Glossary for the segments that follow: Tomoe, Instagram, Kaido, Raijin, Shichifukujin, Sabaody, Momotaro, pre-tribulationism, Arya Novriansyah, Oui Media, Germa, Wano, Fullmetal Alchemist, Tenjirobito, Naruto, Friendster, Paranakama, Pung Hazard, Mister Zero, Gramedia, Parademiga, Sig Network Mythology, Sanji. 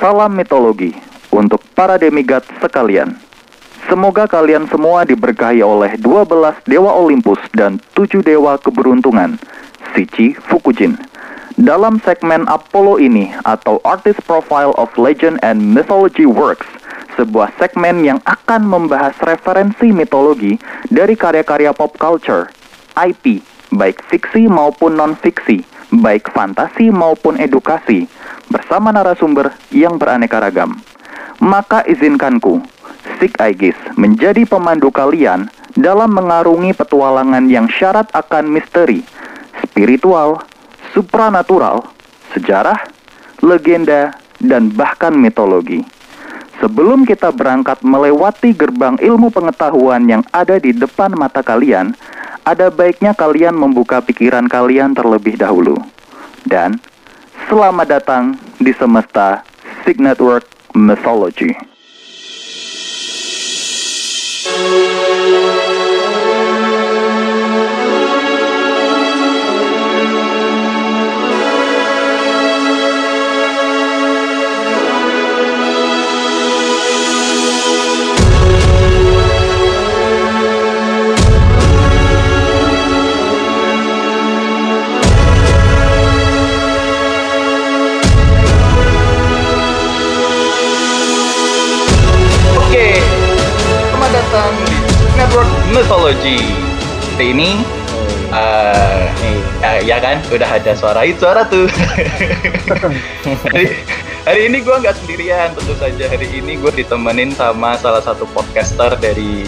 Salam mitologi untuk para demigod sekalian. Semoga kalian semua diberkahi oleh 12 Dewa Olympus dan 7 Dewa Keberuntungan, Shichifukujin. Dalam segmen Apollo ini atau Artist Profile of Legend and Mythology Works, sebuah segmen yang akan membahas referensi mitologi dari karya-karya pop culture, IP, baik fiksi maupun non-fiksi, baik fantasi maupun edukasi, bersama narasumber yang beraneka ragam. Maka izinkanku, Sig Aegis, menjadi pemandu kalian dalam mengarungi petualangan yang syarat akan misteri, spiritual, supranatural, sejarah, legenda, dan bahkan mitologi. Sebelum kita berangkat melewati gerbang ilmu pengetahuan yang ada di depan mata kalian, ada baiknya kalian membuka pikiran kalian terlebih dahulu. Dan selamat datang di semesta Sig Network Mythology. Mythology. Hari ini ya kan udah ada suara itu, suara tuh. hari ini gue nggak sendirian, tentu saja. Hari ini gue ditemenin sama salah satu podcaster dari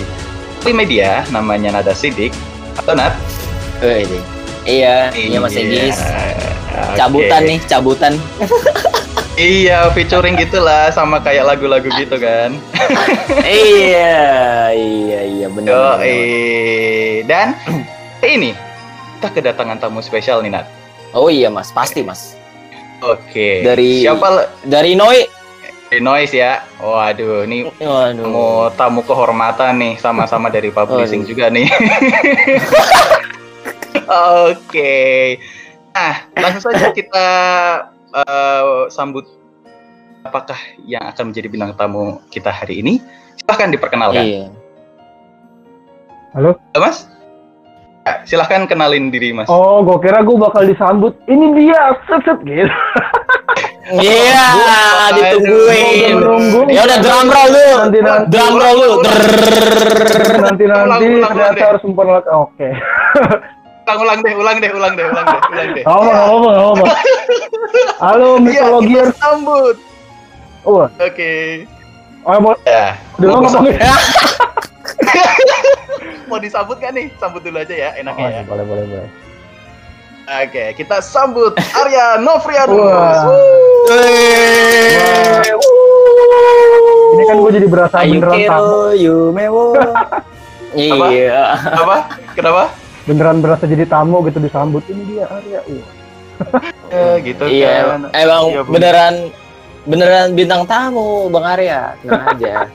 Oui Media, namanya Nada Sidik atau Nat. Iya Mas Egis. Cabutan nih, cabutan. Iya, featuring gitulah, sama kayak lagu-lagu gitu kan. Iya benar. Oh, dan ini kita kedatangan tamu spesial nih, Nat. Oh iya Mas, pasti Mas. Oke. Dari siapa? Dari Noise. Dari Noise ya. Waduh, ini tamu kehormatan nih, sama-sama dari publishing juga nih. Oke. Nah, langsung saja kita sambut apakah yang akan menjadi bintang tamu kita hari ini. Silahkan diperkenalkan. Iya. Halo? Mas? Silahkan kenalin diri, Mas. Oh, gue kira gue bakal disambut. Ini dia, set gitu. Iya, ditungguin. Ya udah, drum roll dulu. Nanti ternyata harus memperlakukan. Oke. Ulang deh. Ngomong. Halo, mitologier. Sambut. Oke. Oh, mau. Dulu ngomong. Mau disambut kan nih? Sambut dulu aja ya, enaknya ya. Boleh. Oke, kita sambut Arya Novriansyah. Ini kan gue jadi berasa beneran tamu. Iya. Apa? Kenapa? Beneran berasa jadi tamu gitu, disambut ini dia Arya. Gitu iya, kan. Emang iya, beneran bintang tamu Bang Arya. Tenang aja.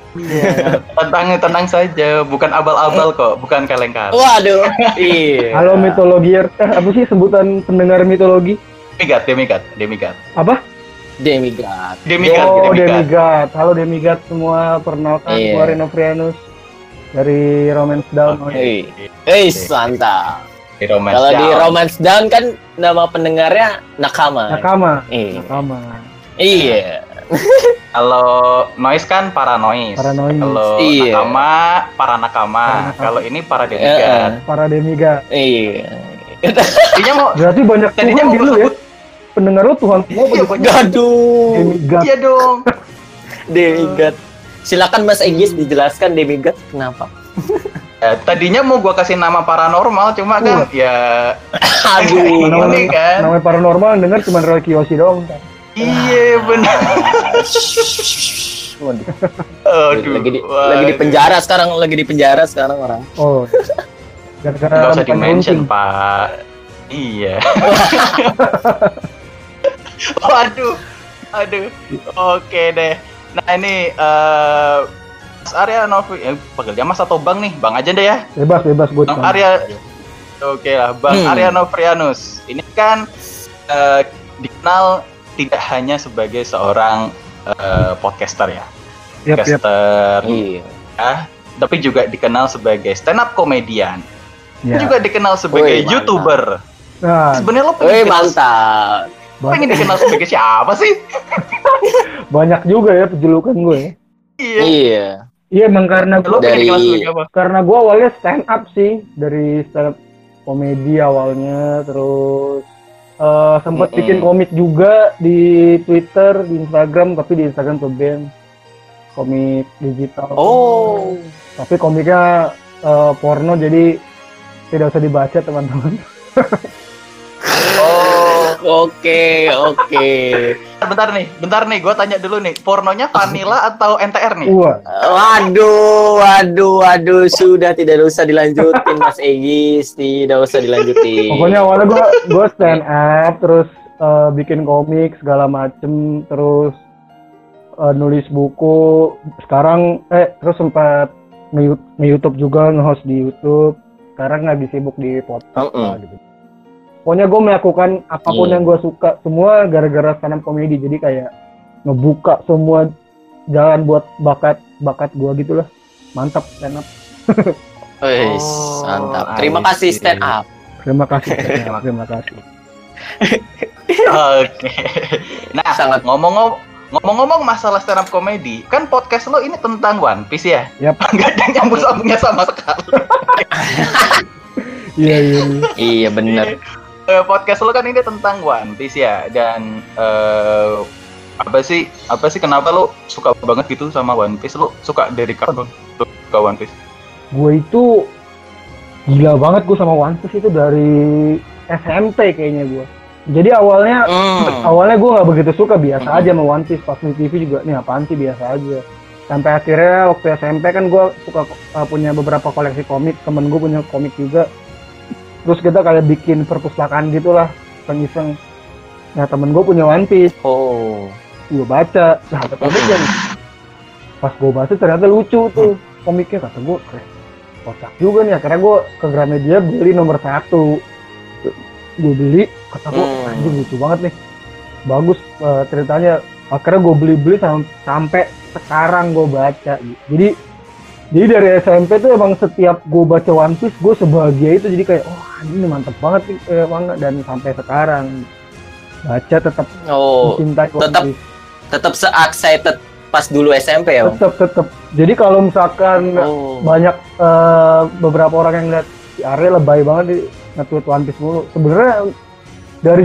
Tenang saja, bukan abal-abal kok, bukan kaleng-kaleng. Waduh. Iya. Halo mitologier. Apa sih sebutan pendengar mitologi? Demigod. Apa? Demigod. Halo demigod semua, perkenalkan gue Arya Novriansyah dari Romance Dawn. Santa. Kalau di Romance Dawn kan nama pendengarnya Nakama. Iya. Kalau Noise kan Paranoise. Kalau Nakama Paranakama. Kalau ini Parademiga. Iya. Intinya mau berarti banyak Tuhan gitu ya. Pendengar lu Tuhan semua. Iya dong. Demigod. Silakan Mas Egis dijelaskan demigod kenapa. Tadinya mau gua kasih nama paranormal, cuma kan ini kan namanya paranormal denger cuma Roy Kiyoshi doang kan. Iya benar. Aduh. Lagi di penjara sekarang orang. Oh. Gara-gara usah di-mention, Pak. Iya. Aduh. Oke deh. Nah ini Mas Arya Novri, panggilnya Mas atau Bang nih, Bang aja deh ya. Bebas gue. Bang Arya, oke lah, Bang Arya Novriansyah. Ini kan dikenal tidak hanya sebagai seorang podcaster ya. Podcaster. Yep. Ya, tapi juga dikenal sebagai stand up komedian. Yeah. Juga dikenal sebagai YouTuber. Nah, sebenarnya lo pengen mantap. Pengen dikenal sebagai siapa sih? Banyak juga ya penjulukan gue. Iya. Iya. Iya, emang karena gue karena gue awalnya stand up sih, dari stand up komedi awalnya, terus sempat bikin komik juga di Twitter, di Instagram, tapi di Instagram tuh band komik digital. Oh. Tapi komiknya porno, jadi tidak usah dibaca teman-teman. Oke. Bentar nih, gue tanya dulu nih, pornonya vanilla atau NTR nih? Waduh, sudah tidak usah dilanjutin Mas Egis, tidak usah dilanjutin. Pokoknya awalnya gue stand up, terus bikin komik segala macem, terus nulis buku. Sekarang, terus sempat nge-YouTube juga, nge-host di YouTube. Sekarang lagi sibuk di podcast gitu. Pokoknya gue melakukan apapun yang gue suka, semua gara-gara stand up comedy. Jadi kayak ngebuka semua jalan buat bakat gue gitu lah. Mantap stand up. Mantap. Terima kasih stand up. Terima kasih. Oke. Nah, ngomong-ngomong masalah stand up comedy, kan podcast lo ini tentang One Piece ya? Yap. Nggak ada nyambung-sambungnya sama sekali. Iya benar. Podcast lo kan ini tentang One Piece ya, dan apa sih kenapa lo suka banget gitu sama One Piece? Lo suka dari kapan lo suka One Piece? Gue itu gila banget, gue sama One Piece itu dari SMP kayaknya gue. Jadi awalnya gue nggak begitu suka, biasa aja sama One Piece, pas di TV juga nih apaan sih, biasa aja. Sampai akhirnya waktu SMP kan gue suka punya beberapa koleksi komik, temen gue punya komik juga. Terus kita kayak bikin perpustakaan gitulah, iseng-iseng. Nah temen gue punya One Piece. Oh. Gue baca. Nah tapi kan pas gue baca ternyata lucu tuh komiknya, kata gue keren. Kocak juga nih, akhirnya gue ke Gramedia beli nomor 1. Gue beli, kata gue anjing lucu banget nih, bagus ceritanya. Akhirnya gue beli sampai sekarang gue baca. Jadi dari SMP tuh emang setiap gue baca One Piece gue sebahagia itu. Jadi kayak ini mantep banget nih, dan sampai sekarang baca tetap mencintai One Piece. Tetap se-excited pas dulu SMP ya. Tetap. Jadi kalau misalkan banyak beberapa orang yang lihat si Arya lebay banget di nge-tweet One Piece mulu. Sebenarnya dari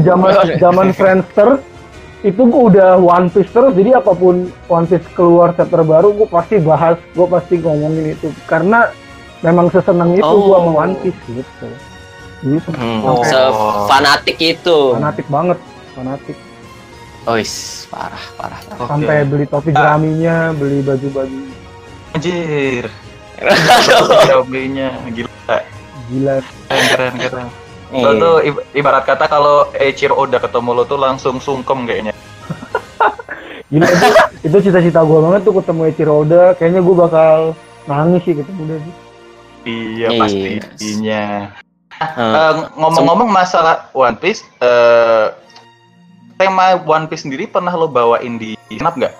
zaman Friendster itu gue udah One Piece terus, jadi apapun One Piece keluar chapter baru gue pasti bahas, gue pasti ngomongin itu, karena memang seseneng itu gue sama One Piece gitu. Jadi fanatik itu. Fanatik banget. Ois, parah. Sampai beli topi jeraminya, beli baju. Anjir. Jeraminya gila. Keren. Lo tuh ibarat kata kalau Eiichiro Oda ketemu lo tuh langsung sungkem kayaknya. Gila, itu cita-cita gue banget tuh ketemu Eiichiro Oda. Kayaknya gue bakal nangis sih ketemu dia. Iya pastinya. Ngomong-ngomong masalah One Piece, tema One Piece sendiri pernah lo bawain di snap nggak?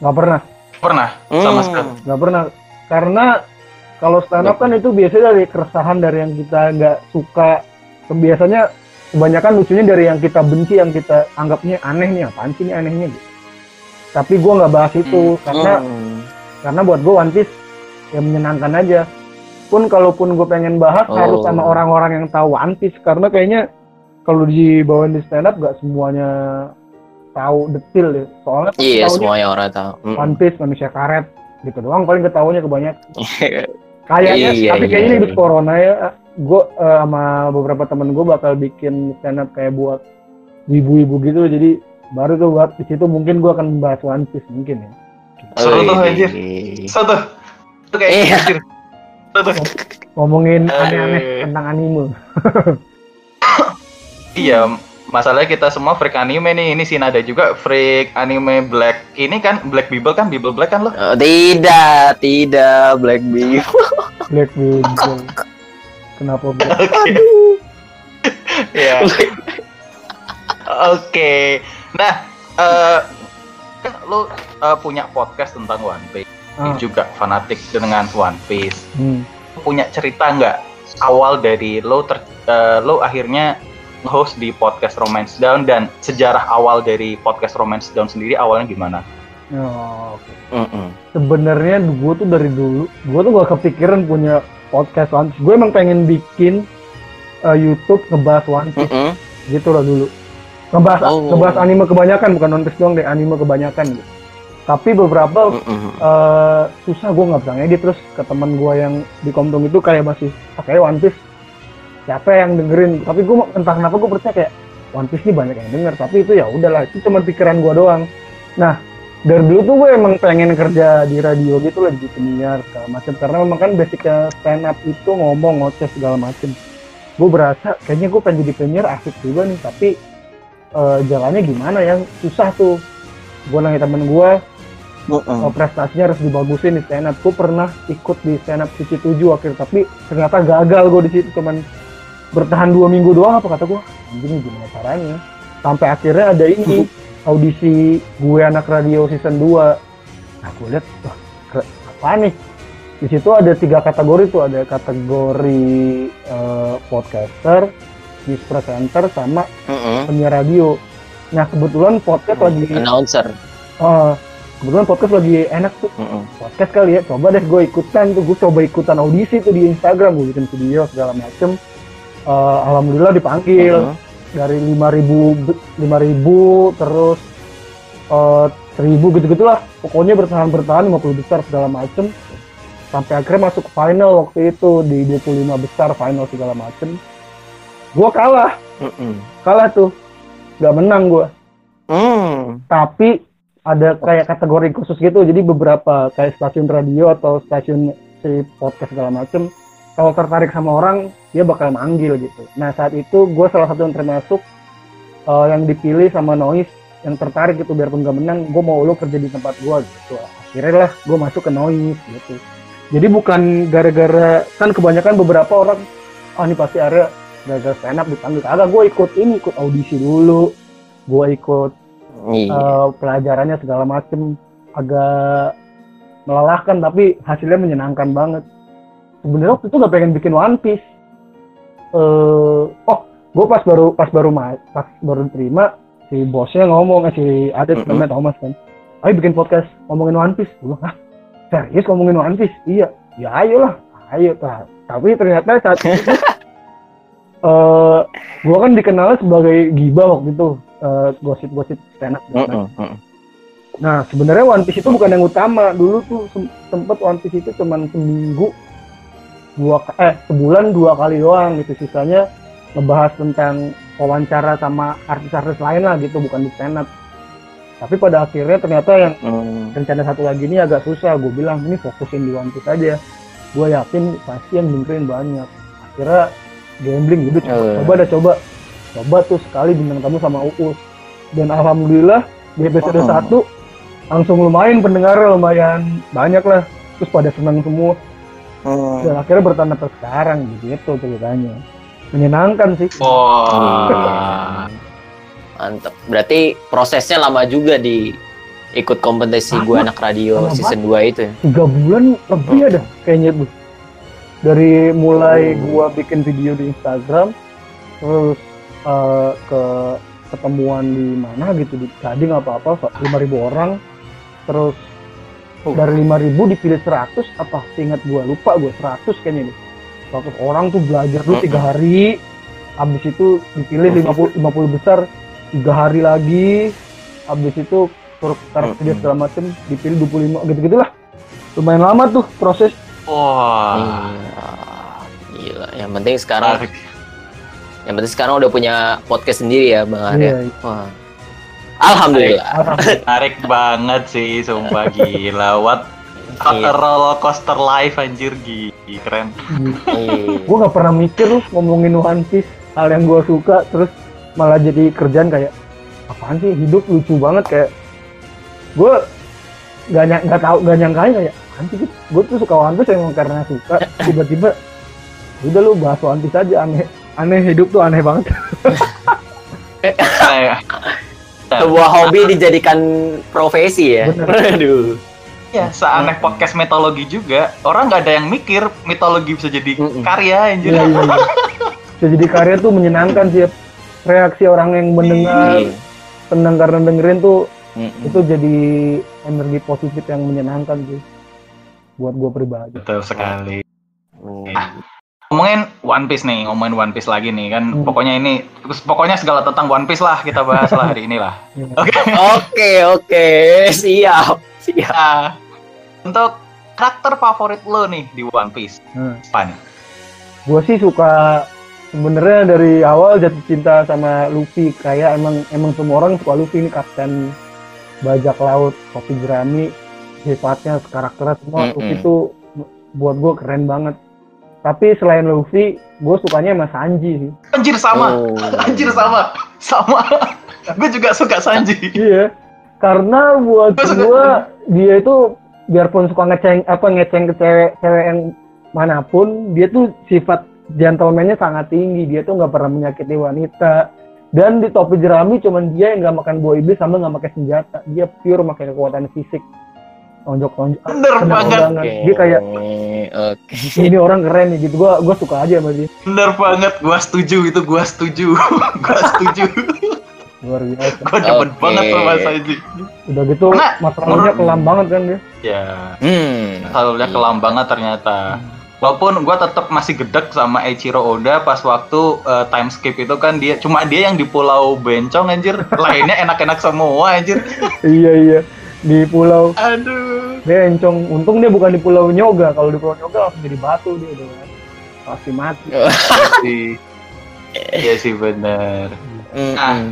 Nggak pernah. Sama sekali. Nggak pernah. Karena kalau stand up kan itu biasanya dari keresahan, dari yang kita nggak suka. Biasanya kebanyakan lucunya dari yang kita benci, yang kita anggapnya aneh nih, apaan sih nih anehnya gitu. Tapi gue nggak bahas itu karena buat gue One Piece ya menyenangkan aja. Pun kalaupun gue pengen bahas harus sama orang-orang yang tahu One Piece, karena kayaknya kalau dibawain di stand up nggak semuanya tahu detail deh. Soalnya semuanya orang tahu One Piece manusia karet gitu doang paling ketahuannya kebanyakan. Kayaknya tapi kayaknya hidup corona ya. Gue sama beberapa temen gue bakal bikin stand up kayak buat ibu-ibu gitu, jadi baru tuh buat di situ mungkin gue akan membahas One Piece mungkin ya. Seru tuh anjir. Itu kayak anjir. Ngomongin aneh-aneh tentang anime. Iya, masalahnya kita semua freak anime nih. Ini si Nada juga freak anime Black. Ini kan Black Bible kan, Bible Black kan lo? Tidak Black Bible. Black Bible. Kenapa gue? Aduh. Ya. Oke. Nah, kan lo punya podcast tentang One Piece. Dia juga fanatik dengan One Piece. Punya cerita nggak awal dari lo akhirnya host di podcast Romance Dawn, dan sejarah awal dari podcast Romance Dawn sendiri awalnya gimana? Oh, okay. Sebenarnya gue tuh dari dulu, gue tuh gak kepikiran punya podcast One Piece. Gue emang pengen bikin YouTube ngebahas One Piece, gitu lah dulu. Ngebahas anime kebanyakan, bukan One Piece doang deh, anime kebanyakan gitu. Tapi beberapa susah, gue nggak bisa ngedit. Terus ke teman gue yang di Komtung itu kayak masih pakai One Piece. Siapa yang dengerin? Tapi gue entah kenapa gue percaya kayak One Piece ini banyak yang denger. Tapi itu ya udahlah, itu cuma pikiran gue doang. Nah, dari dulu tuh gue emang pengen kerja di radio gitu lah, di penyiar segala macam. Karena memang kan basicnya stand up itu ngomong, ngoceh segala macam. Gue berasa kayaknya gue pengen jadi penyiar, asik juga nih. Tapi jalannya gimana ya? Susah tuh. Gue nanya temen gue, prestasinya harus dibagusin di stand up. Gue pernah ikut di stand up CC7 akhir, tapi ternyata gagal gue di situ, cuman bertahan 2 minggu doang. Apa kata gue, anjing gimana caranya? Sampai akhirnya ada ini audisi Gue Anak Radio season 2. Nah gue liat, wah apa nih? Di situ ada 3 kategori tuh, ada kategori podcaster, news presenter, sama penyiar radio. Nah kebetulan podcast lagi announcer. Kebetulan podcast lagi enak tuh, podcast kali ya, coba deh gue ikutan tuh. Gue coba ikutan audisi tuh di Instagram, gue bikin video segala macem. Alhamdulillah dipanggil, dari 5.000 terus 1.000 gitu-gitulah. Pokoknya bertahan 50 besar segala macem. Sampai akhirnya masuk ke final waktu itu, di 25 besar final segala macem. Gue kalah, kalah tuh, gak menang gue. Tapi ada kayak kategori khusus gitu, jadi beberapa kayak stasiun radio atau stasiun si podcast segala macem, kalau tertarik sama orang, dia bakal manggil gitu. Nah saat itu gue salah satu yang termasuk yang dipilih sama Noise, yang tertarik gitu, biarpun gak menang, gue mau lo kerja di tempat gue gitu. Akhirnya lah gue masuk ke Noise gitu. Jadi bukan gara-gara, kan kebanyakan beberapa orang, ini pasti Arya gara-gara stand up dipanggil. Agak gue ikut ini, ikut audisi dulu, gue ikut pelajarannya segala macem. Agak melelahkan tapi hasilnya menyenangkan banget. Sebenarnya waktu itu gak pengen bikin One Piece. Gue pas baru terima, si bosnya ngomong, si Adit namanya Thomas kan, ayo bikin podcast ngomongin One Piece. Gue bilang, serius ngomongin One Piece? Iya, ya ayo. Tapi ternyata saat itu gue kan dikenal sebagai gibah waktu itu, gosip-gosip stand up. Nah sebenarnya One Piece itu bukan yang utama dulu tuh. Sempet One Piece itu cuman sebulan 2 kali doang gitu. Sisanya ngebahas tentang wawancara sama artis-artis lain lah gitu, bukan di stand up. Tapi pada akhirnya ternyata yang rencana satu lagi ini agak susah. Gue bilang ini fokusin di One Piece aja, gue yakin pasti yang dengerin banyak. Akhirnya gambling gitu, coba tuh sekali bintang tamu sama Uus, dan alhamdulillah di episode 1 langsung lumayan banyak lah, terus pada senang semua. Dan akhirnya bertahan sampai sekarang gitu ceritanya. Menyenangkan sih. Mantap. Berarti prosesnya lama juga di ikut kompetisi Gue Anak Radio season 2 itu ya? 3 bulan lebih ada kayaknya tuh. Dari mulai gua bikin video di Instagram, terus ke ketemuan di mana gitu, di Gading apa-apa, 5.000 orang. Terus dari 5.000 dipilih 100, apa seingat gue lupa, gue 100 kayaknya nih. 100 orang tuh belajar dulu 3 hari, abis itu dipilih 50 besar 3 hari lagi, abis itu turut tarik kerja segala macem, dipilih 25, gitu-gitulah. Lumayan lama tuh proses. Gila, yang penting sekarang udah punya podcast sendiri ya Bang Arya. Alhamdulillah. Tarik banget sih, sumpah gila. What a roller coaster life anjir, keren. Gue gak pernah mikir loh ngomongin One Piece, hal yang gue suka, terus malah jadi kerjaan. Kayak apaan sih, hidup lucu banget. Kayak gue gak nyangkain kayak anjir, gue tuh suka One Piece emang karena suka. Tiba-tiba udah lu bahas One Piece aja, aneh hidup tuh aneh banget. Sebuah hobi dijadikan profesi ya. Aduh. Ya, seaneh podcast mitologi juga, orang nggak ada yang mikir mitologi bisa jadi karya, anjir. Iya. Bisa jadi karya tuh menyenangkan sih. Reaksi orang yang mendengar senang karena dengerin tuh itu jadi energi positif yang menyenangkan sih buat gue pribadi. Betul sekali. Ngomongin One Piece nih, ngomongin One Piece lagi nih kan, pokoknya segala tentang One Piece lah kita bahas lah hari ini lah. Oke, siap. Nah, untuk karakter favorit lo nih di One Piece, apa nih? Gue sih suka sebenarnya dari awal jatuh cinta sama Luffy, kayak emang semua orang suka Luffy, ini kapten bajak laut, topi jerami, sifatnya, karakternya semua Luffy tuh buat gue keren banget. Tapi selain Luffy, gue sukanya sama Sanji sih. Anjir sama. Gue juga suka Sanji. Iya, karena buat gue dia itu biarpun suka ngeceng ke cewek yang manapun, dia tuh sifat gentlemannya sangat tinggi. Dia tuh nggak pernah menyakiti wanita. Dan di topi jerami cuman dia yang nggak makan buah iblis sama nggak pakai senjata. Dia pure pakai kekuatan fisik. Tonjok-tonjok, bener banget. Dia kayak ini orang keren nih gitu, gua suka aja sama dia. Bener banget, gua setuju. Luar biasa. Gua demen banget sama Sanji. Udah gitu matanya kelam banget kan dia. Iya. Kalau kelam banget ternyata. Walaupun gue tetap masih gedek sama Eiichiro Oda pas waktu time skip itu kan, dia yang di Pulau Bencong anjir, lainnya enak-enak semua anjir. Iya. Di pulau Bencong, untung dia bukan di Pulau Nyoga. Kalau di Pulau Nyoga langsung jadi batu dia udah pasti mati. Iya sih benar. Nah,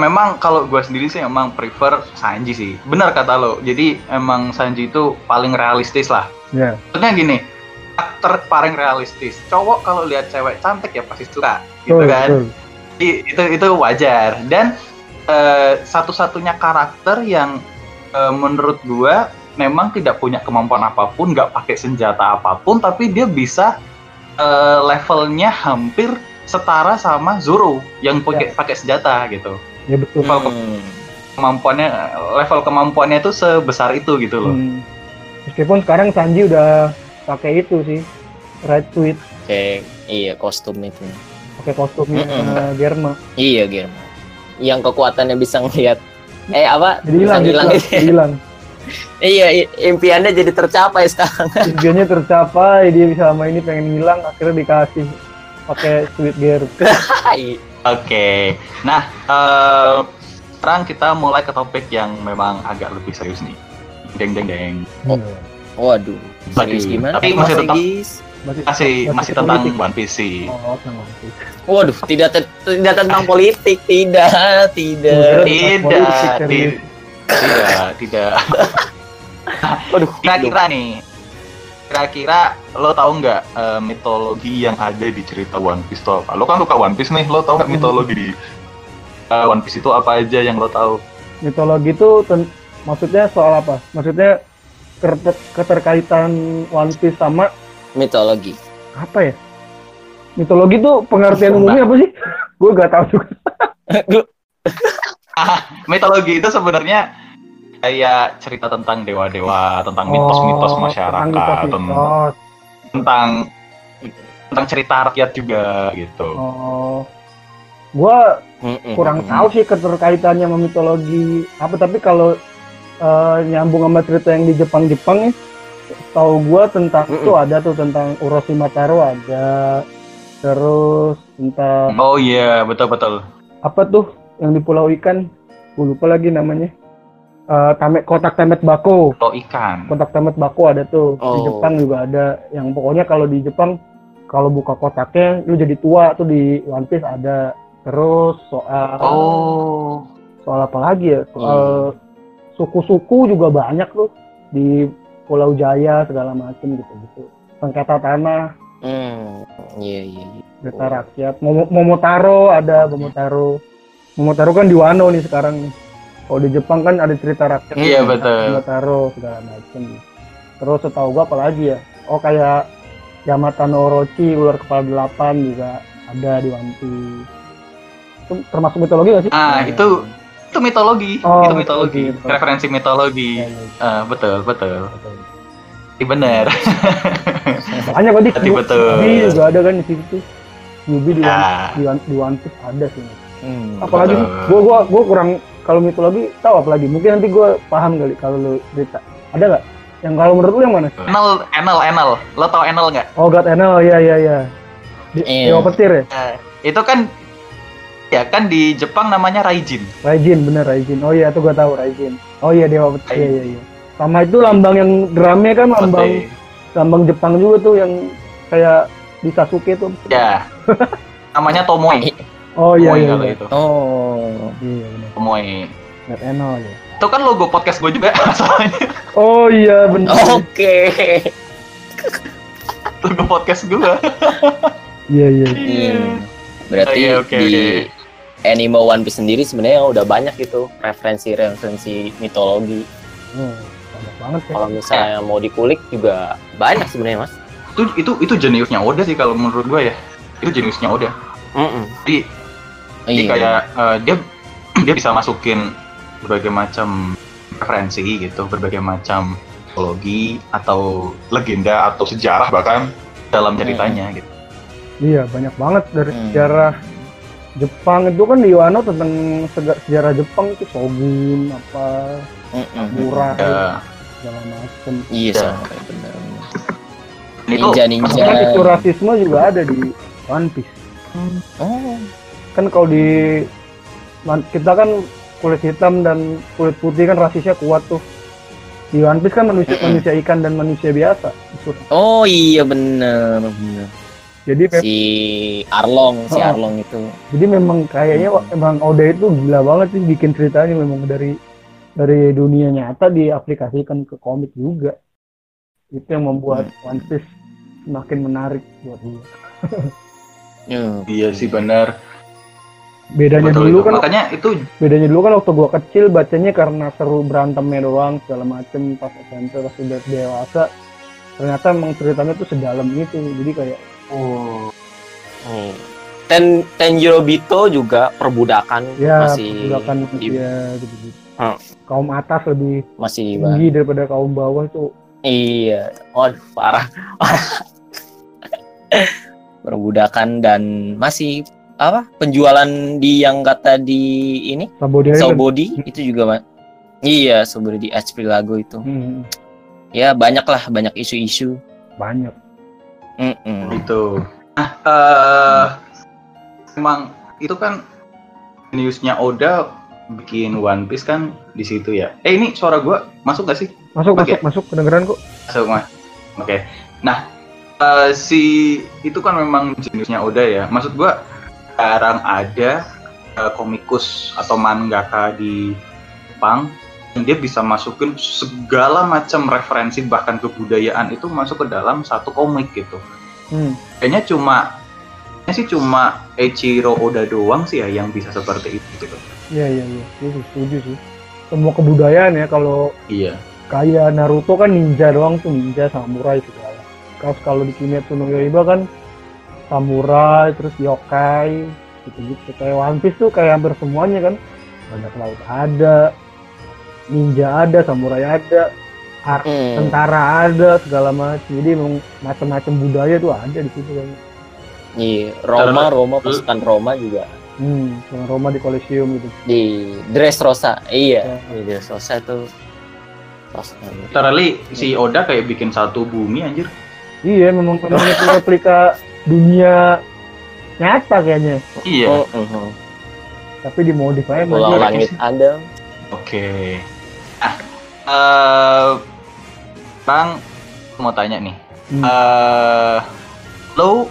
memang kalau gue sendiri sih emang prefer Sanji sih. Benar kata lo. Jadi emang Sanji itu paling realistis lah. Iya. Maksudnya gini, aktor paling realistis. Cowok kalau lihat cewek cantik ya pasti suka, gitu kan? Itu wajar. Dan satu-satunya karakter yang menurut gua memang tidak punya kemampuan apapun, nggak pakai senjata apapun, tapi dia bisa levelnya hampir setara sama Zoro yang pakai senjata gitu. Ya betul. Level kemampuannya itu sebesar itu gitu loh. Meskipun sekarang Sanji udah pakai itu sih, red suit. Kostum itu. Pakai kostumnya Germa. Iya Germa. Yang kekuatannya bisa ngelihat hilang. Iya, impiannya jadi tercapai sekarang. Impiannya tercapai, dia selama ini pengen hilang, akhirnya dikasih pakai sweet gear. Oke. Nah, sekarang kita mulai ke topik yang memang agak lebih serius nih. Deng. Waduh. Serius gimana? Tapi masih tetap masih tentang One Piece. Waduh, tidak tentang politik, tidak. Waduh, kira-kira lo tau nggak mitologi yang ada di cerita One Piece? Lo kan suka One Piece nih, lo tau nggak mitologi di One Piece itu apa aja yang lo tau? Mitologi itu maksudnya soal apa? Maksudnya keterkaitan One Piece sama mitologi. Apa ya? Mitologi tuh pengertian umumnya apa sih? Gue gak tahu juga. Mitologi itu sebenarnya kayak cerita tentang dewa-dewa, tentang mitos-mitos masyarakat, tentang cerita rakyat juga gitu. Gue kurang tahu sih keterkaitannya sama mitologi apa, tapi kalau nyambung sama cerita yang di Jepang ya, tahu gue tentang itu ada tuh, tentang Urashima Tarō ada, terus tentang betul apa tuh yang di Pulau Ikan, gue lupa lagi namanya, kotak Tamatebako ada tuh. Di Jepang juga ada yang pokoknya kalau di Jepang kalau buka kotaknya lu jadi tua tuh, di One Piece ada. Terus soal apa lagi ya, soal suku-suku juga banyak tuh di Pulau Jaya segala macam gitu. Sengketa tanah. Iya. Cerita rakyat. Momotaro kan di Wano nih sekarang nih. Kalau di Jepang kan ada cerita rakyat. Iya, betul. Momotaro segala macam. Terus setahu gua apalagi ya? Oh, kayak Yamata no Orochi, ular kepala 8 juga ada di One Piece. Termasuk mitologi enggak sih? Itu Itu mitologi, oh, itu mitologi. Betul. Referensi mitologi. Ya, ya. Betul. Iya benar. Makanya tadi Yubi juga ada kan di situ. Yubi di One Piece ada sih. Apalagi gua kurang kalau mitologi tahu apalagi. Mungkin nanti gua paham kali kalau lu cerita. Ada enggak? Yang kalau menurut lu yang mana? Enel. Lo tau Enel enggak? Oh, God Enel. Ya. Dewa petir ya? Itu kan ya kan di Jepang namanya Raijin. Raijin. Oh iya, itu gua tahu Raijin. Oh iya, Dewa petir. Iya. Sama itu lambang yang drumnya kan lambang Jepang juga tuh yang kayak di Sasuke tuh. Ya. Namanya Tomoe. Oh iya. Tomoe itu. Oh iya benar. Tomoe. Net Enel ya. Itu kan logo podcast gue juga masalahnya. Oh iya benar. Oke. Logo podcast gue. Iya. Berarti di anime One Piece sendiri sebenarnya udah banyak gitu referensi mitologi. Banyak banget ya. Kalau misalnya mau dikulik juga banyak sebenarnya, Mas. Itu jeniusnya Oda sih kalau menurut gua ya. Itu jeniusnya Oda. Jadi kayak dia bisa masukin berbagai macam referensi gitu, berbagai macam mitologi atau legenda atau sejarah bahkan dalam ceritanya gitu. Iya, banyak banget dari sejarah Jepang itu kan di Wano tentang sejarah Jepang itu Shogun apa murah segala macam. Iya sampai benar. Ninja. Itu rasisme juga ada di One Piece. Oh. Kan kalau di kita kan kulit hitam dan kulit putih kan rasisnya kuat tuh. Di One Piece kan manusia ikan dan manusia biasa. Oh iya benar. Jadi si Arlong itu. Jadi memang kayaknya Bang Oda itu gila banget sih bikin ceritanya memang dari dunia nyata diaplikasikan ke komik juga. Itu yang membuat One Piece semakin menarik buat gue. Iya sih benar. Bedanya dulu kan waktu gue kecil bacanya karena seru berantemnya doang segala macem, pas SMP pas udah dewasa ternyata emang ceritanya tuh sedalam itu. Jadi kayak Tenjirobito juga perbudakan ya, masih gitu. Kaum atas lebih masih tinggi daripada kaum bawah tuh. Iya, parah. Perbudakan dan masih penjualan di yang kata di ini Sabaody itu juga iya Sabaody HP lagu itu. Ya banyak isu-isu. Banyak. Gitu. Nah, emang itu kan newsnya Oda bikin One Piece kan di situ ya. Ini suara gua masuk nggak sih? Masuk, kedengeran kok. Masuk mas. Oke. Nah, si itu kan memang jenisnya Oda ya. Maksud gua sekarang ada komikus atau mangaka di Jepang yang dia bisa masukin segala macam referensi bahkan kebudayaan itu masuk ke dalam satu komik gitu. Kayaknya cuma Eiichiro Oda doang sih ya yang bisa seperti itu gitu. Iya. Itu setuju sih. Semua kebudayaan ya kalau kayak Naruto kan ninja doang tuh, ninja samurai segala. Kalau di Kimetsu no Yaiba kan samurai terus yokai gitu. Kayak One Piece tuh kayak hampir semuanya kan. Banyak laut ada, ninja ada, samurai ada, tentara ada, segala macam. Jadi macam-macam budaya tuh ada di situ kan. Iya, Roma pasukan Roma juga. Yang Roma di Colosseum gitu. Di Dressrosa. Iya, di Dressrosa tuh pasukan. Literally si Oda kayak bikin satu bumi anjir. Iya, memang replika dunia nyata kayaknya. Iya. Tapi dimodify aja langit ada. Oke. Bang mau tanya nih, lo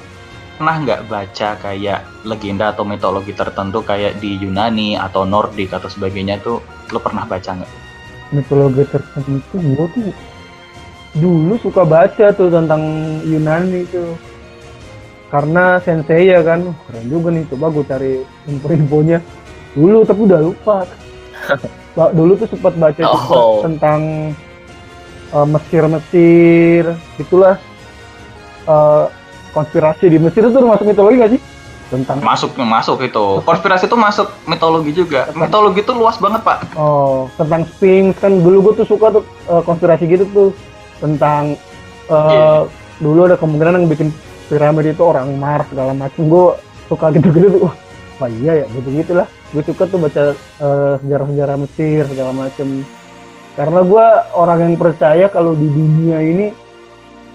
pernah nggak baca kayak legenda atau mitologi tertentu kayak di Yunani atau Nordik atau sebagainya tuh, lo pernah baca nggak? Mitologi tertentu gue tuh dulu suka baca tuh tentang Yunani tuh, karena Saint Seiya kan keren juga nih, coba gue cari info-infonya dulu tapi udah lupa. Dulu tuh sempat baca tentang Mesir, itulah konspirasi di Mesir itu termasuk mitologi nggak sih? tentang masuk itu konspirasi itu masuk mitologi juga. Mitologi itu luas banget, Pak. Oh, tentang Sphinx kan dulu gue tuh suka tuh konspirasi gitu tuh tentang dulu ada kemungkinan yang bikin piramid itu orang Mars segala macam. Gue suka gitu-gitu tuh. Wah iya ya, gitu-gitulah. Gue suka tuh baca sejarah-sejarah Mesir segala macam. Karena gue orang yang percaya kalau di dunia ini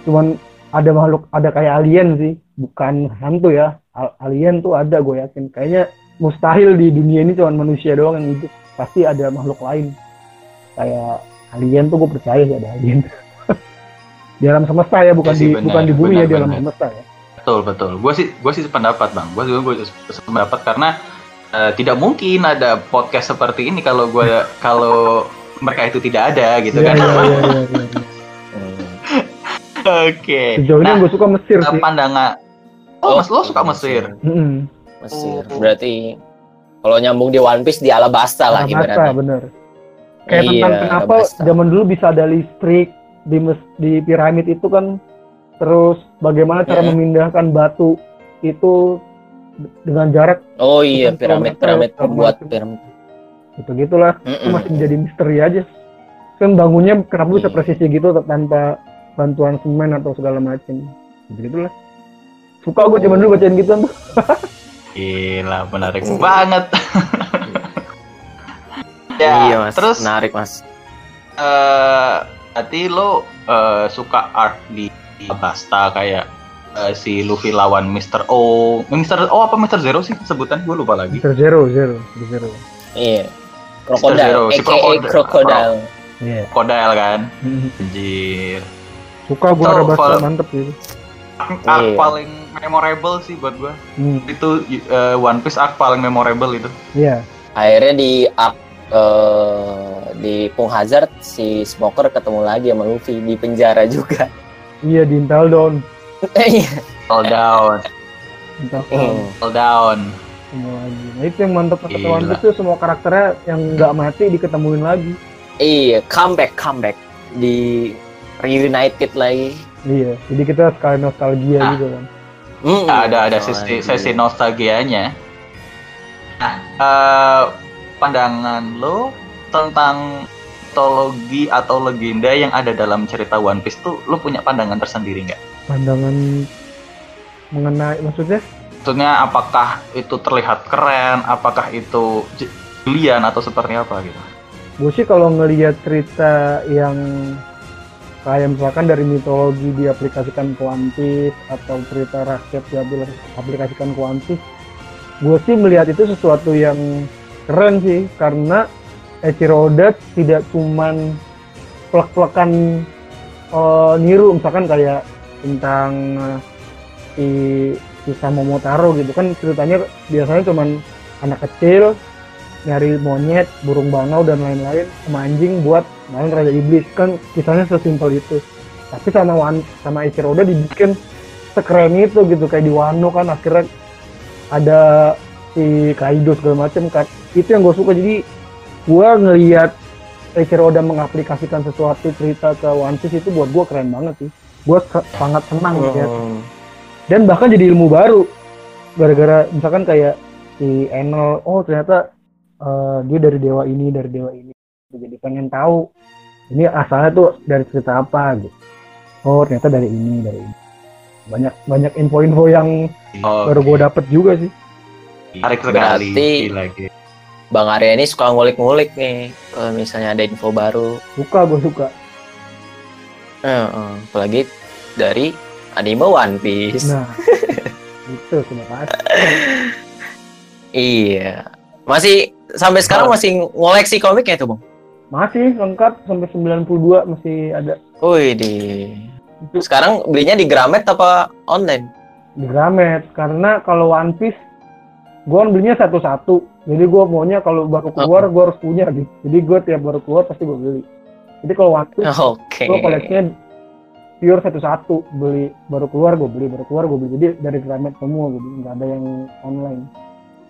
cuman ada makhluk, ada kayak alien sih, bukan hantu ya. Alien tuh ada, gue yakin. Kayaknya mustahil di dunia ini cuma manusia doang yang hidup. Pasti ada makhluk lain. Kayak alien tuh gue percaya sih ada alien. Di alam semesta ya, bukan ya sih, bukan di bumi ya, di alam semesta ya. Betul. Gue sih sependapat, Bang. Gue sependapat karena tidak mungkin ada podcast seperti ini kalau mereka itu tidak ada gitu kan. Oke. Sejauh ini gue suka Mesir sih. Pandangan. Oh, Mas, lo suka Mesir? Mesir. Berarti kalau nyambung di One Piece di Alabasta lah ibaratnya. Alabasta, bener. Kayak tentang kenapa Alabasta zaman dulu bisa ada listrik di piramid itu kan. Terus bagaimana cara memindahkan batu itu dengan jarak. Oh iya, piramid pembuat piramid. Gitu-gitulah. Itu masih menjadi misteri aja. Kan bangunnya kenapa bisa presisi gitu tanpa bantuan semen atau segala macam. Gitu-gitulah. Suka gue zaman dulu bacain gitu tuh. Gila, menarik banget. Iya, Mas. Terus, menarik, Mas. Berarti lo suka art di Alabasta kayak si Luffy lawan Mister O. Mister O apa Mister Zero sih sebutan? Gue lupa lagi. Mister Zero. Iya. Krokodil, si Krokodil. Iya. Krokodil kan. Anjir. Suka gue Alabasta, mantep gitu. Arc paling memorable sih buat gue. Itu One Piece arc paling memorable itu. Iya. Akhirnya di arc di Pung Hazard si Smoker ketemu lagi sama Luffy di penjara juga. Iya, di Intel Down. Intel Down. Lagi. Nah, itu yang mantap kata One Piece tuh, semua karakternya yang nggak mati diketemuin lagi. Iya, comeback di reunited lagi. Iya, jadi kita sekali nostalgia gitu kan. Ada sesi nostalgianya. Nah, pandangan lo tentang mitologi atau legenda yang ada dalam cerita One Piece tuh, lo punya pandangan tersendiri nggak? Pandangan mengenai maksudnya? Maksudnya apakah itu terlihat keren, apakah itu jelian atau seperti apa gitu? Gue sih kalau ngelihat cerita yang kayak misalkan dari mitologi diaplikasikan ke One Piece atau cerita rakyat diaplikasikan ke One Piece, gue sih melihat itu sesuatu yang keren sih, karena Eiichiro Oda tidak cuman plek-plekan niru misalkan kayak tentang si kisah Momotaro gitu kan, ceritanya biasanya cuman anak kecil nyari monyet, burung bangau dan lain-lain, sama anjing buat main raja iblis, kan kisahnya sesimpel itu. Tapi sama Eiichiro Oda dibikin sekeren itu gitu, kayak di Wano kan akhirnya ada si Kaido segala macam kan. Itu yang gue suka, jadi gue ngelihat Eiichiro Oda mengaplikasikan sesuatu cerita ke One Piece itu buat gue keren banget sih. Gue sangat senang gitu ya. Dan bahkan jadi ilmu baru gara-gara misalkan kayak si Enel, oh ternyata dia dari dewa ini, jadi pengen tahu ini asalnya tuh dari cerita apa gitu. Oh ternyata dari ini. Banyak info-info yang baru gue dapet juga sih. Tarik sekali. Berarti Bang Arya ini suka ngulik-ngulik nih, kalau misalnya ada info baru. Gue suka. Apalagi dari anime One Piece. Nah, itu kenapa? Iya. Masih sampai sekarang masih ngoleksi komiknya itu, Bang? Masih lengkap sampai 92 masih ada. Wih, sekarang belinya di Gramet apa online? Di Gramet, karena kalau One Piece gue belinya satu-satu. Jadi gue maunya kalau baru keluar gue harus punya gitu. Jadi gue tiap baru keluar pasti gue beli. Jadi kalau One Piece gue koleksinya pure satu-satu, beli baru keluar gue beli, Jadi dari Gramet semua gue beli, nggak ada yang online.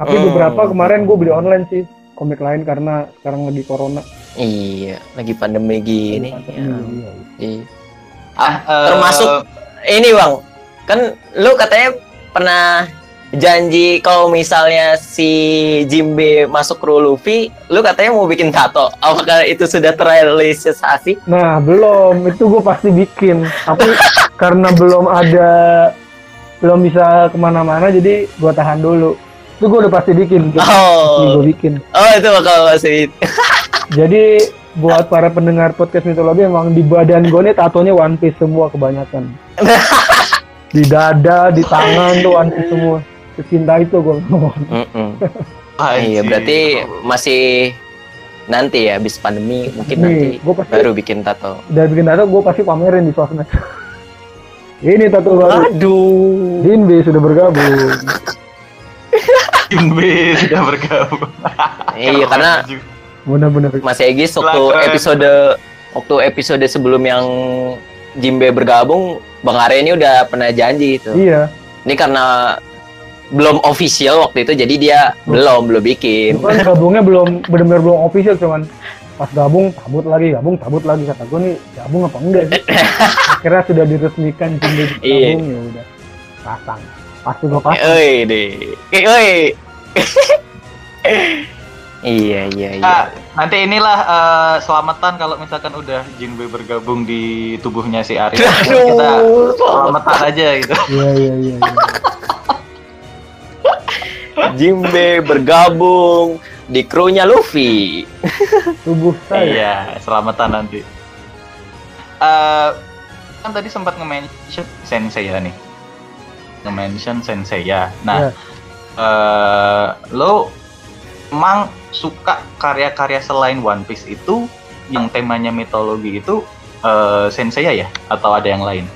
Tapi beberapa kemarin gue beli online sih, komik lain karena sekarang lagi corona. Iya, lagi pandemi gini. Iya. Termasuk ini, Bang, kan lu katanya pernah janji kalau misalnya si Jimbe masuk kru Luffy, lu katanya mau bikin tato. Apakah itu sudah terrealisasi? Nah, belum. Itu gue pasti bikin. Tapi karena belum ada, belum bisa kemana-mana, jadi gue tahan dulu. Itu gue udah pasti bikin. Oh. Gue bikin. Oh, itu bakal pasti. Jadi buat para pendengar podcast mitologi, emang di badan gue nih tatonya One Piece semua kebanyakan. Di dada, di tangan tuh One Piece semua. Cinta itu gue ngomong. Ah iya, berarti masih nanti ya, abis pandemi mungkin nanti baru bikin tato. Dan bikin tato gue pasti pamerin di sosmed. Ini tato baru. Aduh. Jimbe sudah bergabung. Jimbe sudah bergabung. Iya, karena benar-benar Mas Egis waktu episode sebelum yang Jimbe bergabung, Bang Arya ini udah pernah janji itu. Iya. Ini karena belum official waktu itu, jadi dia belum bikin. Cuman gabungnya belum, benar-benar belum official, cuman pas gabung tabut lagi kata gue nih gabung apa enggak sih? Akhirnya sudah diresmikan Jimbe gabung. Ya udah pasang, pasti gue pasang. Oi. Iya. Nanti inilah selamatan kalau misalkan udah Jinbe bergabung di tubuhnya si Arya. Kita selamatan aja gitu. Iya. Jimbe bergabung di krunya Luffy. Tubuh saya. Iya, selamatan nanti. Kan tadi sempat nge-mention Saint Seiya nih. Nah, lo emang suka karya-karya selain One Piece itu yang temanya mitologi itu Saint Seiya ya, atau ada yang lain?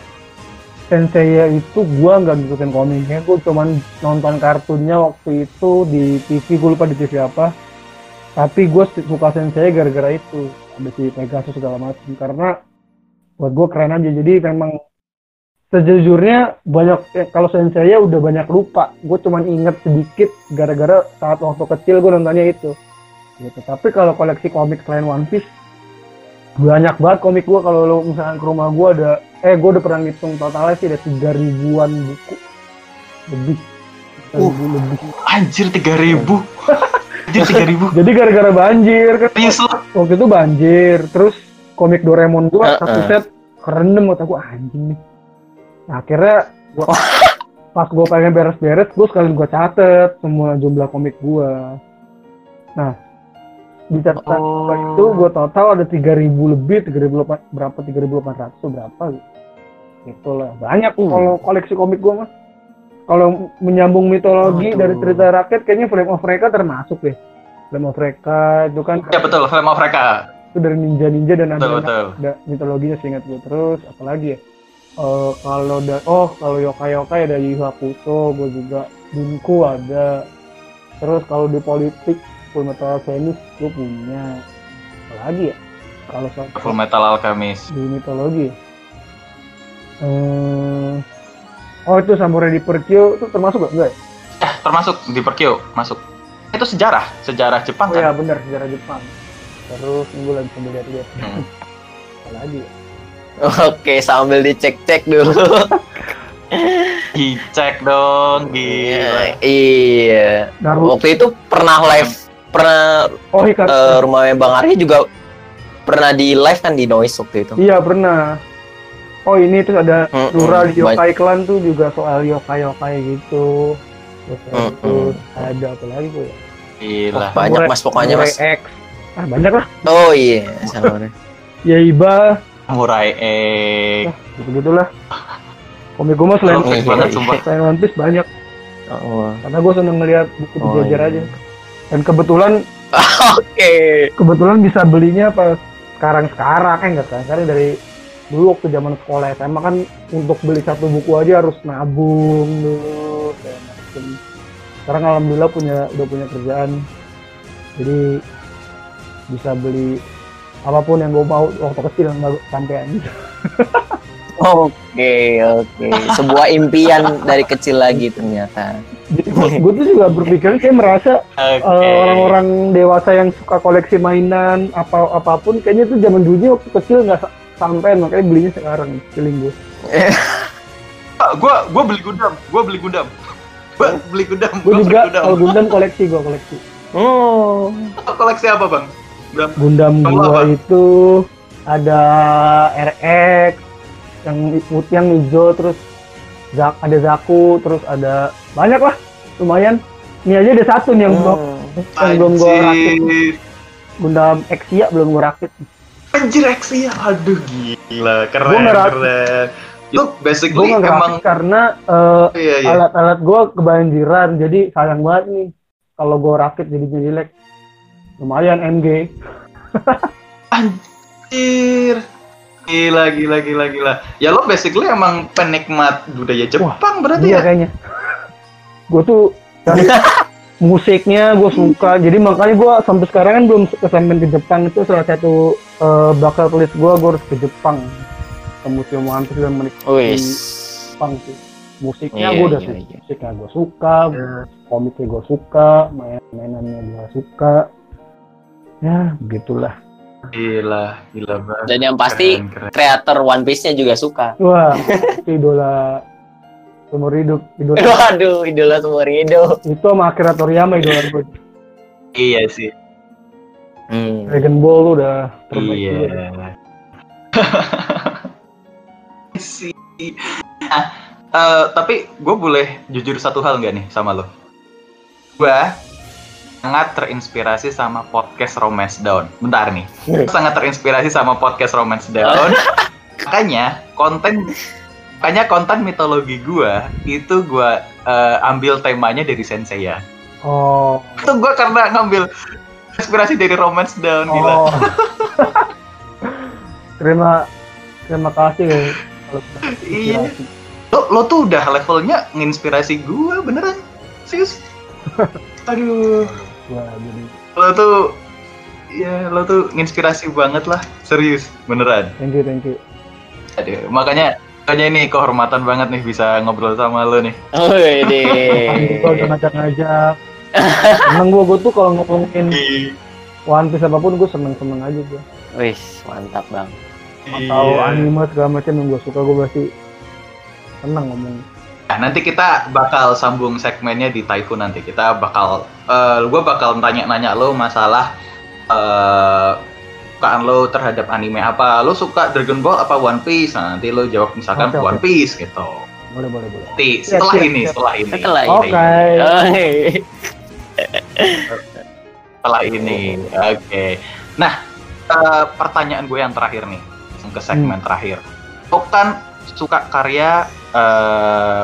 Saint Seiya itu gua nggak ngikutin komiknya, gua cuman nonton kartunnya waktu itu di TV, gua lupa di TV apa. Tapi gua suka Saint Seiya gara-gara itu, ada si Pegasus segala macam, karena buat gua keren aja. Jadi memang sejujurnya banyak, kalau Saint Seiya udah banyak lupa, gue cuman inget sedikit gara-gara saat waktu kecil gue nontonnya itu. Gitu. Tapi kalau koleksi komik selain One Piece, banyak banget komik gue. Kalau lo misalkan ke rumah gue ada, gue udah pernah ngitung totalnya sih ada 3.000-an buku lebih. Lebih. Anjir 3.000. Anjir 3.000. Jadi gara-gara banjir kan. Waktu itu banjir. Terus komik Doraemon gue satu set kerendam, kata gue anjing nih. Nah, akhirnya gua, pas gue pengen beres-beres, gue sekalian gue catet semua jumlah komik gue. Nah, di catatan itu gue total ada 3.000 lebih, 3.000 berapa, 3.800 berapa gitu. Itulah banyak kalau koleksi komik gue mah. Kalau menyambung mitologi dari cerita rakyat, kayaknya Flame of Reca termasuk deh. Flame of Reca itu kan. Ya betul, Flame of Reca. Itu dari ninja-ninja dan ada mitologinya seingat gue. Terus apalagi ya? Kalau yokai-yokai ada Yu Hakusho, gue juga Bunku ada. Terus kalau di politik Fullmetal Alchemist gue punya. Apalagi ya? Kalau Fullmetal Alchemist. Di mitologi. Itu Samurai di Perkyo itu termasuk enggak? Termasuk di Perkyo, masuk. Itu sejarah Jepang kan? Iya benar, sejarah Jepang. Terus gue lagi sambil lihat-lihat. Apalagi ya? Oke, sambil dicek-cek dulu. Dicek dong, gila. Iya. Waktu itu pernah live rumahnya Bang Arya juga pernah di live kan di Noise waktu itu. Iya, pernah. Oh, ini terus ada plural yokai clan tuh juga soal yokai-yokai gitu. Terus ada apa lagi tuh ya? Gila, banyak Mas pokoknya Mas. Banyak lah. Oh iya, salah. Yaiba Murai gitu-gitulah. Komik gue mah selain One Piece banyak. Karena gue seneng ngeliat buku berjajar aja. Dan kebetulan kebetulan bisa belinya pas sekarang. Sekarang dari dulu waktu zaman sekolah SMA kan untuk beli satu buku aja harus nabung dulu. Sekarang alhamdulillah udah punya kerjaan. Jadi bisa beli apapun yang gue mau waktu kecil yang gak sampean. Oke. Sebuah impian dari kecil lagi ternyata. Gue tuh juga berpikir kayak merasa orang-orang dewasa yang suka koleksi mainan apapun kayaknya tuh zaman dulu waktu kecil nggak sampean, makanya belinya sekarang. Feeling gue. Gue beli gundam. Bang, beli kudam. Gue juga kalau Gundam koleksi, gue koleksi. Oh. Koleksi apa, Bang? Gundam gue itu ada RX yang hijau, terus ada Zaku, terus ada banyak lah, lumayan. Ini aja ada satu nih yang belum gue rakit. Gundam Exia belum gue rakit. Anjir Exia, aduh gila, keren. Lu basically gua emang karena alat-alat gue kebanjiran, jadi sayang banget nih kalau gue rakit jadinya jelek. Lumayan MG. Anjir. Gila. Ya lo basically emang penikmat budaya Jepang. Wah, berarti iya, ya? Iya kayaknya. Gue tuh dari musiknya gue suka. Jadi makanya gue sampai sekarang kan belum kesampean ke Jepang. Itu salah satu bucket list gue harus ke Jepang. Ke museum One Piece dan menikmati Jepang sih. Musiknya gue udah suka. Musiknya gue suka. Komiknya gue suka. Mainannya gue suka. Ya begitulah. Gila banget. Dan yang pasti kreator One Piece-nya juga suka. Wah, idola seumur hidup. Waduh, idola seumur hidup. Itu sama Akira Toriyama idola gue. Iya sih. Dragon Ball udah terbaik. Iya. Sih. Tapi gue boleh jujur satu hal nggak nih sama lo? Gue sangat terinspirasi sama podcast Romance Dawn. Bentar nih. Sangat terinspirasi sama podcast Romance Dawn. Makanya konten mitologi gua itu gua ambil temanya dari Saint Seiya. Oh. Itu gua karena ngambil inspirasi dari Romance Dawn. Gila. Oh. terima kasih ya. Iya. Lo tuh udah levelnya nginspirasi gua beneran. Serius. Aduh. Wah, jadi lo tuh nginspirasi banget lah, serius, beneran. Thank you. Aduh, makanya ini kehormatan banget nih bisa ngobrol sama lo nih. Oh, ini. Gua ngajak-ngajak. Seneng gua tuh kalau ngomongin One Piece apapun gua seneng aja gua. Wis, mantap, Bang. Atau anime segala macam yang gua suka gua pasti seneng ngomongin. Nah, nanti kita bakal sambung segmennya di Typhoon nanti. Kita bakal, gue bakal tanya-nanya lo masalah sukaan lo terhadap anime apa. Lo suka Dragon Ball apa One Piece? Nah, nanti lo jawab misalkan One Piece gitu. Boleh. Nanti setelah ini. Oke. Okay. Nah, pertanyaan gue yang terakhir nih, ke segmen terakhir. Lo kan suka karya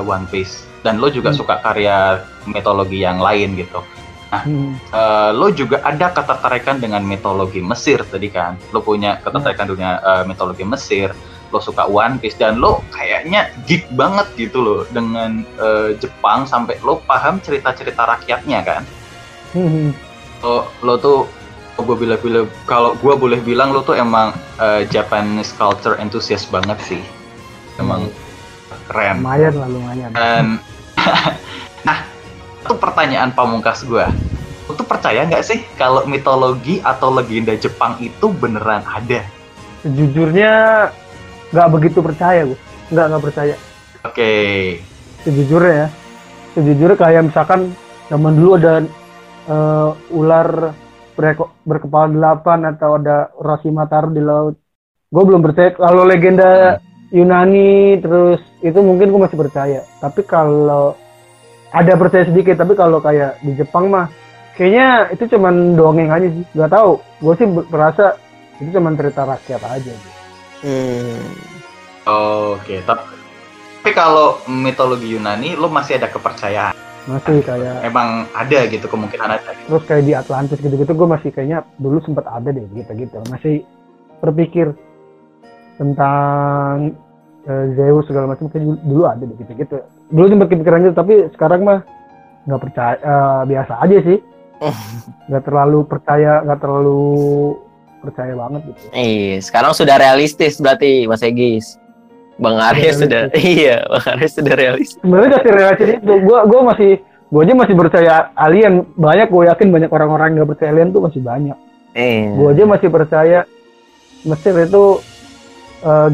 One Piece dan lo juga suka karya mitologi yang lain gitu. Nah, lo juga ada ketertarikan dengan mitologi Mesir tadi kan. Lo punya ketertarikan dunia mitologi Mesir. Lo suka One Piece dan lo kayaknya geek banget gitu lo dengan Jepang sampai lo paham cerita-cerita rakyatnya kan. Lo tuh kalau gue boleh bilang lo tuh emang Japanese culture enthusiast banget sih. Emang keren. Lumayan. Dan nah, itu pertanyaan pamungkas gue. Lo tuh percaya nggak sih kalau mitologi atau legenda Jepang itu beneran ada? Sejujurnya nggak begitu percaya gue. Nggak percaya. Oke. Sejujurnya kayak misalkan zaman dulu ada ular berkepala 8 atau ada Urashima Tarō di laut. Gue belum percaya. Kalau legenda Yunani terus itu mungkin gue masih percaya, tapi kalau ada percaya sedikit, tapi kalau kayak di Jepang mah kayaknya itu cuman dongeng aja sih, nggak tahu. Gue sih merasa itu cuman cerita rakyat aja. Oke. Tapi kalau mitologi Yunani lo masih ada kepercayaan, masih kayak emang ada gitu, kemungkinan ada gitu. Terus kayak di Atlantis gitu-gitu gue masih kayaknya dulu sempat ada deh gitu, masih berpikir tentang Zeus segala macam kayak dulu ada gitu. Dulu sempat kepikiran gitu, tapi sekarang mah nggak percaya, biasa aja sih. Nggak terlalu percaya banget gitu. Iya, sekarang sudah realistis berarti Mas Egis. Bang Arya Bang Arya sudah realistis. Sebenarnya masih realistis itu. Gue aja masih percaya alien banyak. Gue yakin banyak orang-orang nggak percaya alien tuh masih banyak. Gue aja masih percaya Mesir itu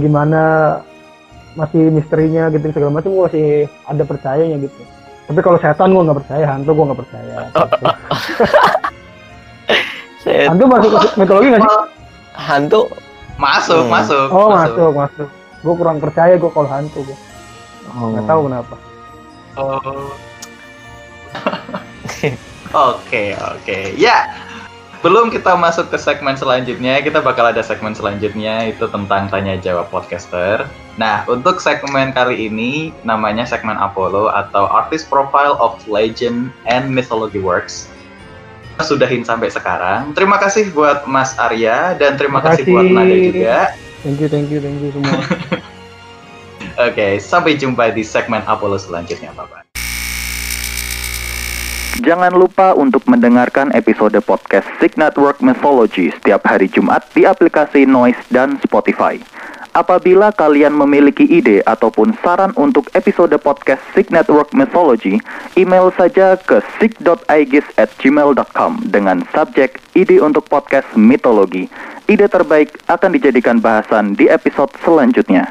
gimana masih misterinya gitu segala macam, gue masih ada percayanya gitu. Tapi kalau setan gue nggak percaya, hantu gue nggak percaya. Hantu masuk mitologi nggak sih? Hantu masuk, masuk. Oh masuk, masuk. Gue kurang percaya gue kalau hantu gue. Nggak tahu kenapa. Oh. Oke. Ya, belum kita masuk ke segmen selanjutnya. Kita bakal ada segmen selanjutnya itu tentang tanya jawab podcaster. Nah, untuk segmen kali ini namanya segmen Apollo atau Artist Profile of Legend and Mythology Works. Kita sudahin sampai sekarang. Terima kasih buat Mas Arya dan terima kasih buat Nada juga. Thank you semua. Oke, sampai jumpa di segmen Apollo selanjutnya, Bapak. Jangan lupa untuk mendengarkan episode podcast Sig Network Mythology setiap hari Jumat di aplikasi Noise dan Spotify. Apabila kalian memiliki ide ataupun saran untuk episode podcast Sig Network Mythology, email saja ke sig.aegis@gmail.com dengan subjek ide untuk podcast mitologi. Ide terbaik akan dijadikan bahasan di episode selanjutnya.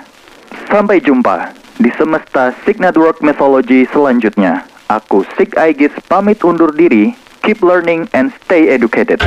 Sampai jumpa di semesta Sig Network Mythology selanjutnya. Aku Sig Aegis pamit undur diri, keep learning and stay educated.